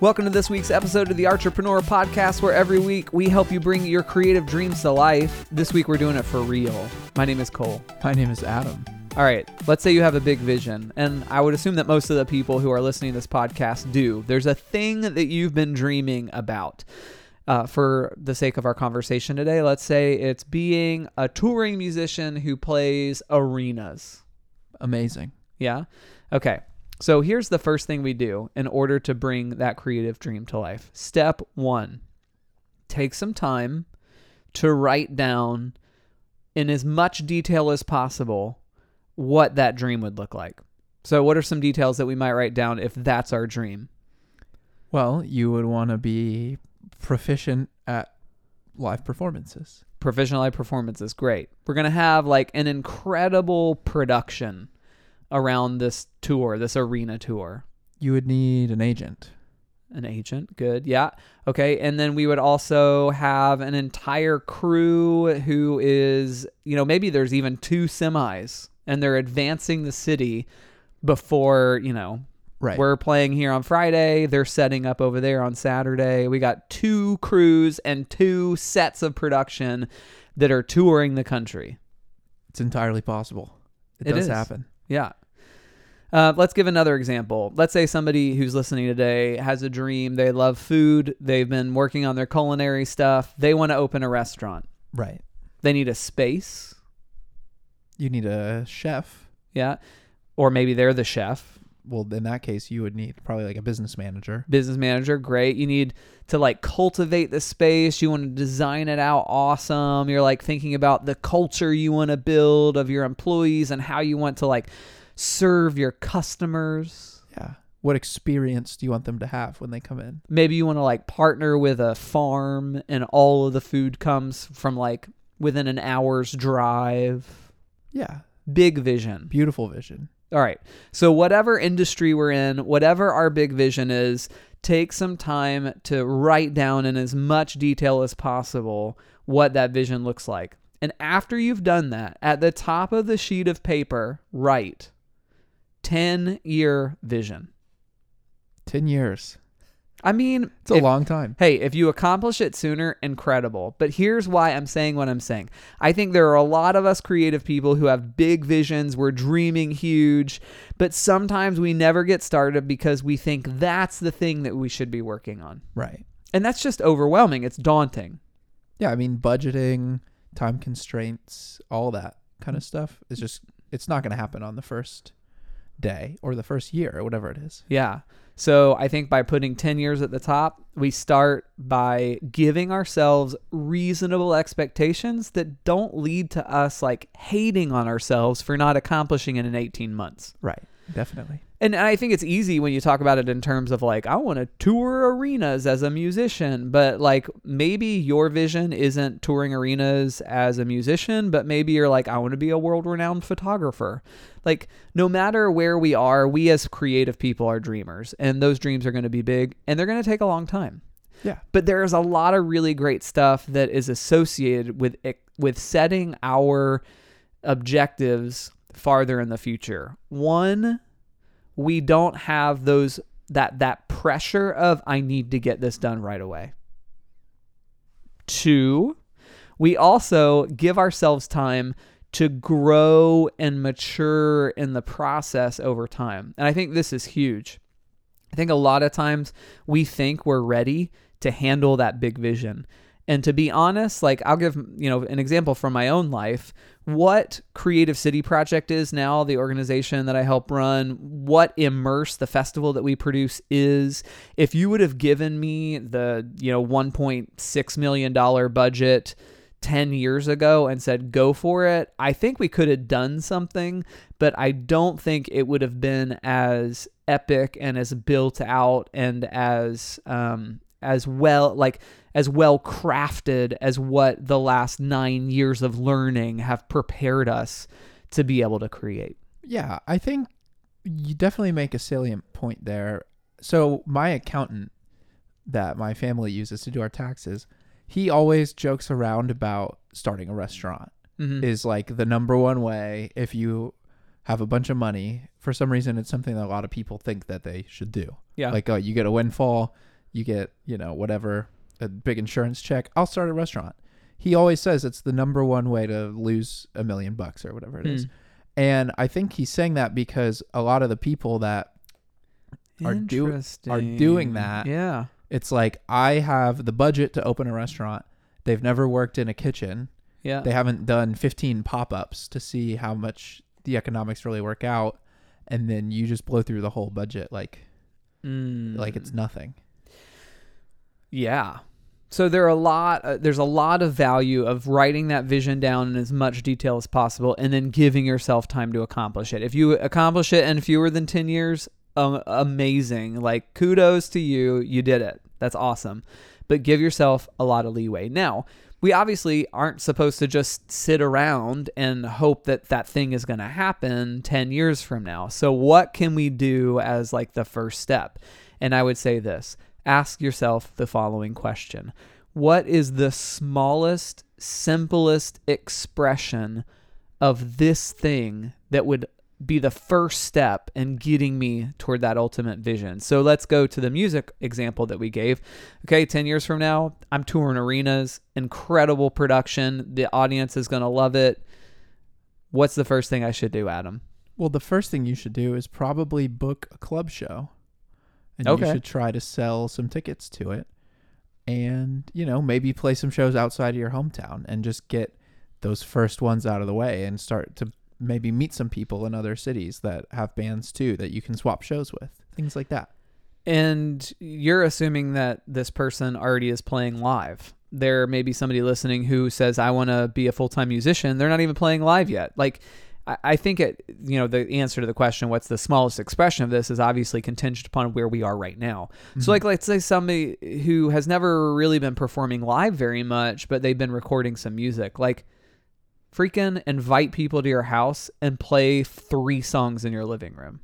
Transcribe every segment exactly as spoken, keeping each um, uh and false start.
Welcome to this week's episode of the Artrepreneur Podcast, where every week we help you bring your creative dreams to life. This week we're doing it for real. My name is Cole. My name is Adam. All right, let's say you have a big vision, and I would assume that most of the people who are listening to this podcast do. There's a thing that you've been dreaming about. Uh, for the sake of our conversation today, let's say it's being a touring musician who plays arenas. Amazing. Yeah? Okay. So here's the first thing we do in order to bring that creative dream to life. Step one, take some time to write down in as much detail as possible what that dream would look like. So what are some details that we might write down if that's our dream? Well, you would want to be proficient at live performances. Proficient live performances, great. We're going to have like an incredible production around this tour, this arena tour. You would need an agent. An agent, good, yeah. Okay, and then we would also have an entire crew who is, you know, maybe there's even two semis, and they're advancing the city before, you know, right. We're playing here on Friday. They're setting up over there on Saturday. We got two crews and two sets of production that are touring the country. It's entirely possible. It, it does is. happen. Yeah. Uh, let's give another example. Let's say somebody who's listening today has a dream. They love food. They've been working on their culinary stuff. They want to open a restaurant. Right. They need a space. You need a chef. Yeah. Or maybe they're the chef. Well, in that case, you would need probably like a business manager. Business manager, great. You need to like cultivate the space. You want to design it out awesome. You're like thinking about the culture you want to build of your employees and how you want to like serve your customers. Yeah. What experience do you want them to have when they come in? Maybe you want to like partner with a farm and all of the food comes from like within an hour's drive. Yeah. Big vision. Beautiful vision. All right. So whatever industry we're in, whatever our big vision is, take some time to write down in as much detail as possible what that vision looks like. And after you've done that, at the top of the sheet of paper, write ten-year vision. ten years. I mean, it's a if, long time. Hey, if you accomplish it sooner, incredible. But here's why I'm saying what I'm saying. I think there are a lot of us creative people who have big visions. We're dreaming huge, but sometimes we never get started because we think that's the thing that we should be working on. Right. And that's just overwhelming. It's daunting. Yeah. I mean, budgeting, time constraints, all that kind of stuff is just, it's not going to happen on the first day or the first year or whatever it is. Yeah. So I think by putting ten years at the top, we start by giving ourselves reasonable expectations that don't lead to us like hating on ourselves for not accomplishing it in eighteen months. Right. Definitely. And I think it's easy when you talk about it in terms of like, I want to tour arenas as a musician, but like maybe your vision isn't touring arenas as a musician, but maybe you're like, I want to be a world-renowned photographer. Like no matter where we are, we as creative people are dreamers, and those dreams are going to be big and they're going to take a long time. Yeah. But there is a lot of really great stuff that is associated with with setting our objectives farther in the future. One, we don't have those that that pressure of I need to get this done right away. Two, we also give ourselves time to grow and mature in the process over time. And I think this is huge. I think a lot of times we think we're ready to handle that big vision. And to be honest, like I'll give, you know, an example from my own life, what Creative City Project is now, the organization that I help run, what Immerse, the festival that we produce is. If you would have given me the, you know, one point six million dollars budget ten years ago and said, go for it, I think we could have done something, but I don't think it would have been as epic and as built out and as, um, as well, like as well crafted as what the last nine years of learning have prepared us to be able to create. Yeah, I think you definitely make a salient point there. So my accountant that my family uses to do our taxes, he always jokes around about starting a restaurant mm-hmm. is like the number one way if you have a bunch of money. For some reason, it's something that a lot of people think that they should do. Yeah. Like, oh, you get a windfall, you get, you know, whatever, a big insurance check. I'll start a restaurant. He always says it's the number one way to lose a million bucks or whatever it mm. is. And I think he's saying that because a lot of the people that are, do- are doing that, yeah, it's like, I have the budget to open a restaurant. They've never worked in a kitchen. Yeah. They haven't done fifteen pop-ups to see how much the economics really work out. And then you just blow through the whole budget like mm. like it's nothing. Yeah. So there are a lot, uh, there's a lot of value of writing that vision down in as much detail as possible and then giving yourself time to accomplish it. If you accomplish it in fewer than ten years, um, amazing. Like, kudos to you. You did it. That's awesome. But give yourself a lot of leeway. Now, we obviously aren't supposed to just sit around and hope that that thing is going to happen ten years from now. So what can we do as like the first step? And I would say this. Ask yourself the following question. What is the smallest, simplest expression of this thing that would be the first step in getting me toward that ultimate vision? So let's go to the music example that we gave. Okay, ten years from now, I'm touring arenas, incredible production. The audience is going to love it. What's the first thing I should do, Adam? Well, the first thing you should do is probably book a club show. And okay. you should try to sell some tickets to it and, you know, maybe play some shows outside of your hometown and just get those first ones out of the way and start to maybe meet some people in other cities that have bands too that you can swap shows with, things like that. And you're assuming that this person already is playing live. There may be somebody listening who says, I want to be a full-time musician. They're not even playing live yet. Like, I think it, you know, the answer to the question, what's the smallest expression of this, is obviously contingent upon where we are right now. Mm-hmm. So like, let's say somebody who has never really been performing live very much, but they've been recording some music, like freaking invite people to your house and play three songs in your living room.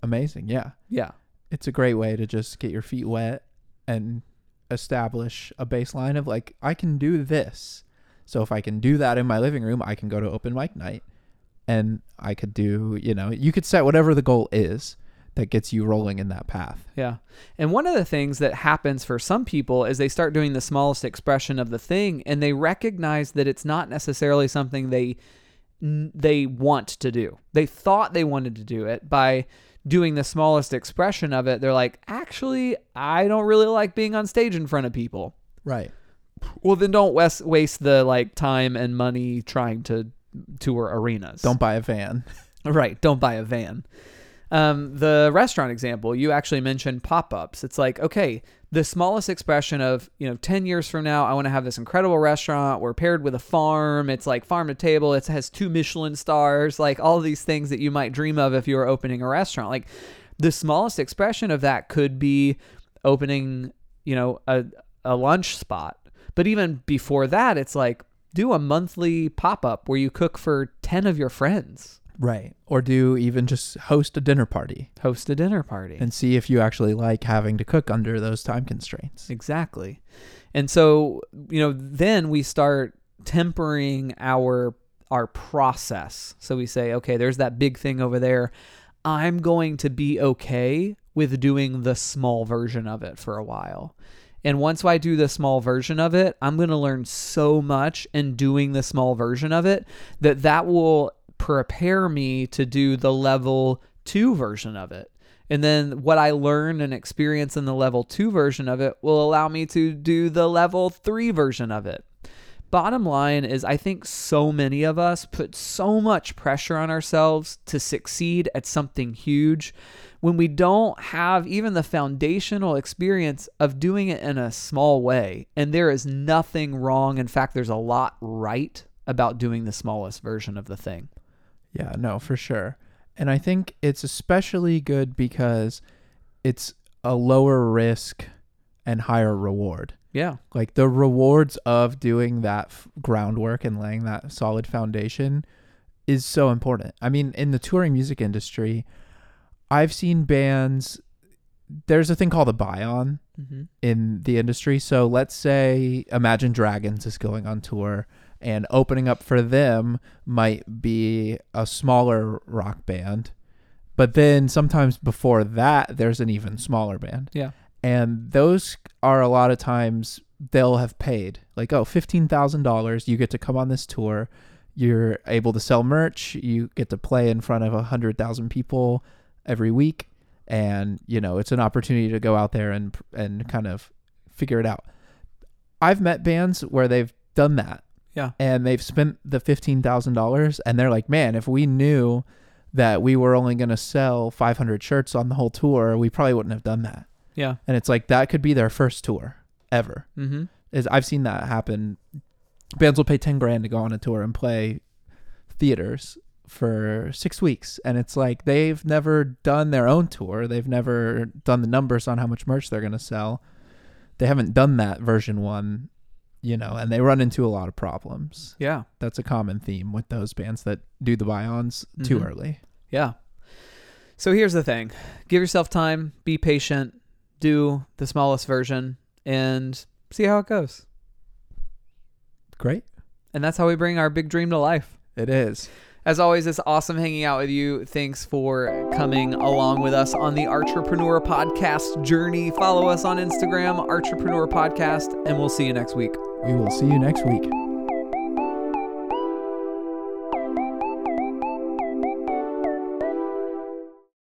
Amazing. Yeah. Yeah. It's a great way to just get your feet wet and establish a baseline of like, I can do this. So if I can do that in my living room, I can go to open mic night. And I could do, you know, you could set whatever the goal is that gets you rolling in that path. Yeah. And one of the things that happens for some people is they start doing the smallest expression of the thing and they recognize that it's not necessarily something they they want to do. They thought they wanted to do it. By doing the smallest expression of it, they're like, actually, I don't really like being on stage in front of people. Right. Well, then don't waste waste the like time and money trying to tour arenas. Don't buy a van. Right. Don't buy a van. Um, the restaurant example, you actually mentioned pop-ups. It's like, okay, the smallest expression of, you know, ten years from now, I want to have this incredible restaurant. We're paired with a farm. It's like farm to table. It has two Michelin stars, like all these things that you might dream of if you were opening a restaurant. Like the smallest expression of that could be opening, you know, a, a lunch spot. But even before that, it's like, do a monthly pop-up where you cook for ten of your friends. Right. Or do even just host a dinner party. Host a dinner party. And see if you actually like having to cook under those time constraints. Exactly. And so, you know, then we start tempering our our process. So we say, okay, there's that big thing over there. I'm going to be okay with doing the small version of it for a while. And once I do the small version of it, I'm going to learn so much in doing the small version of it that that will prepare me to do the level two version of it. And then what I learn and experience in the level two version of it will allow me to do the level three version of it. Bottom line is, I think so many of us put so much pressure on ourselves to succeed at something huge when we don't have even the foundational experience of doing it in a small way. And there is nothing wrong. In fact, there's a lot right about doing the smallest version of the thing. Yeah, no, for sure. And I think it's especially good because it's a lower risk and higher reward. Yeah. Like the rewards of doing that f- groundwork and laying that solid foundation is so important. I mean, in the touring music industry, I've seen bands, there's a thing called a buy-on mm-hmm. in the industry. So let's say Imagine Dragons is going on tour and opening up for them might be a smaller rock band, But then sometimes before that, there's an even smaller band. Yeah. And those are a lot of times they'll have paid like, oh, fifteen thousand dollars. You get to come on this tour. You're able to sell merch. You get to play in front of one hundred thousand people every week. And, you know, it's an opportunity to go out there and and kind of figure it out. I've met bands where they've done that. Yeah. And they've spent the fifteen thousand dollars and they're like, man, if we knew that we were only going to sell five hundred shirts on the whole tour, we probably wouldn't have done that. Yeah. And it's like, that could be their first tour ever. Mm-hmm. Is I've seen that happen. Bands will pay ten grand to go on a tour and play theaters for six weeks. And it's like, they've never done their own tour. They've never done the numbers on how much merch they're going to sell. They haven't done that version one, you know, and they run into a lot of problems. Yeah. That's a common theme with those bands that do the buy-ons mm-hmm. too early. Yeah. So here's the thing. Give yourself time, be patient, do the smallest version, and see how it goes. Great. And that's how we bring our big dream to life. It is. As always, it's awesome hanging out with you. Thanks for coming along with us on the Artrepreneur Podcast journey. Follow us on Instagram, Artrepreneur Podcast, and we'll see you next week. We will see you next week.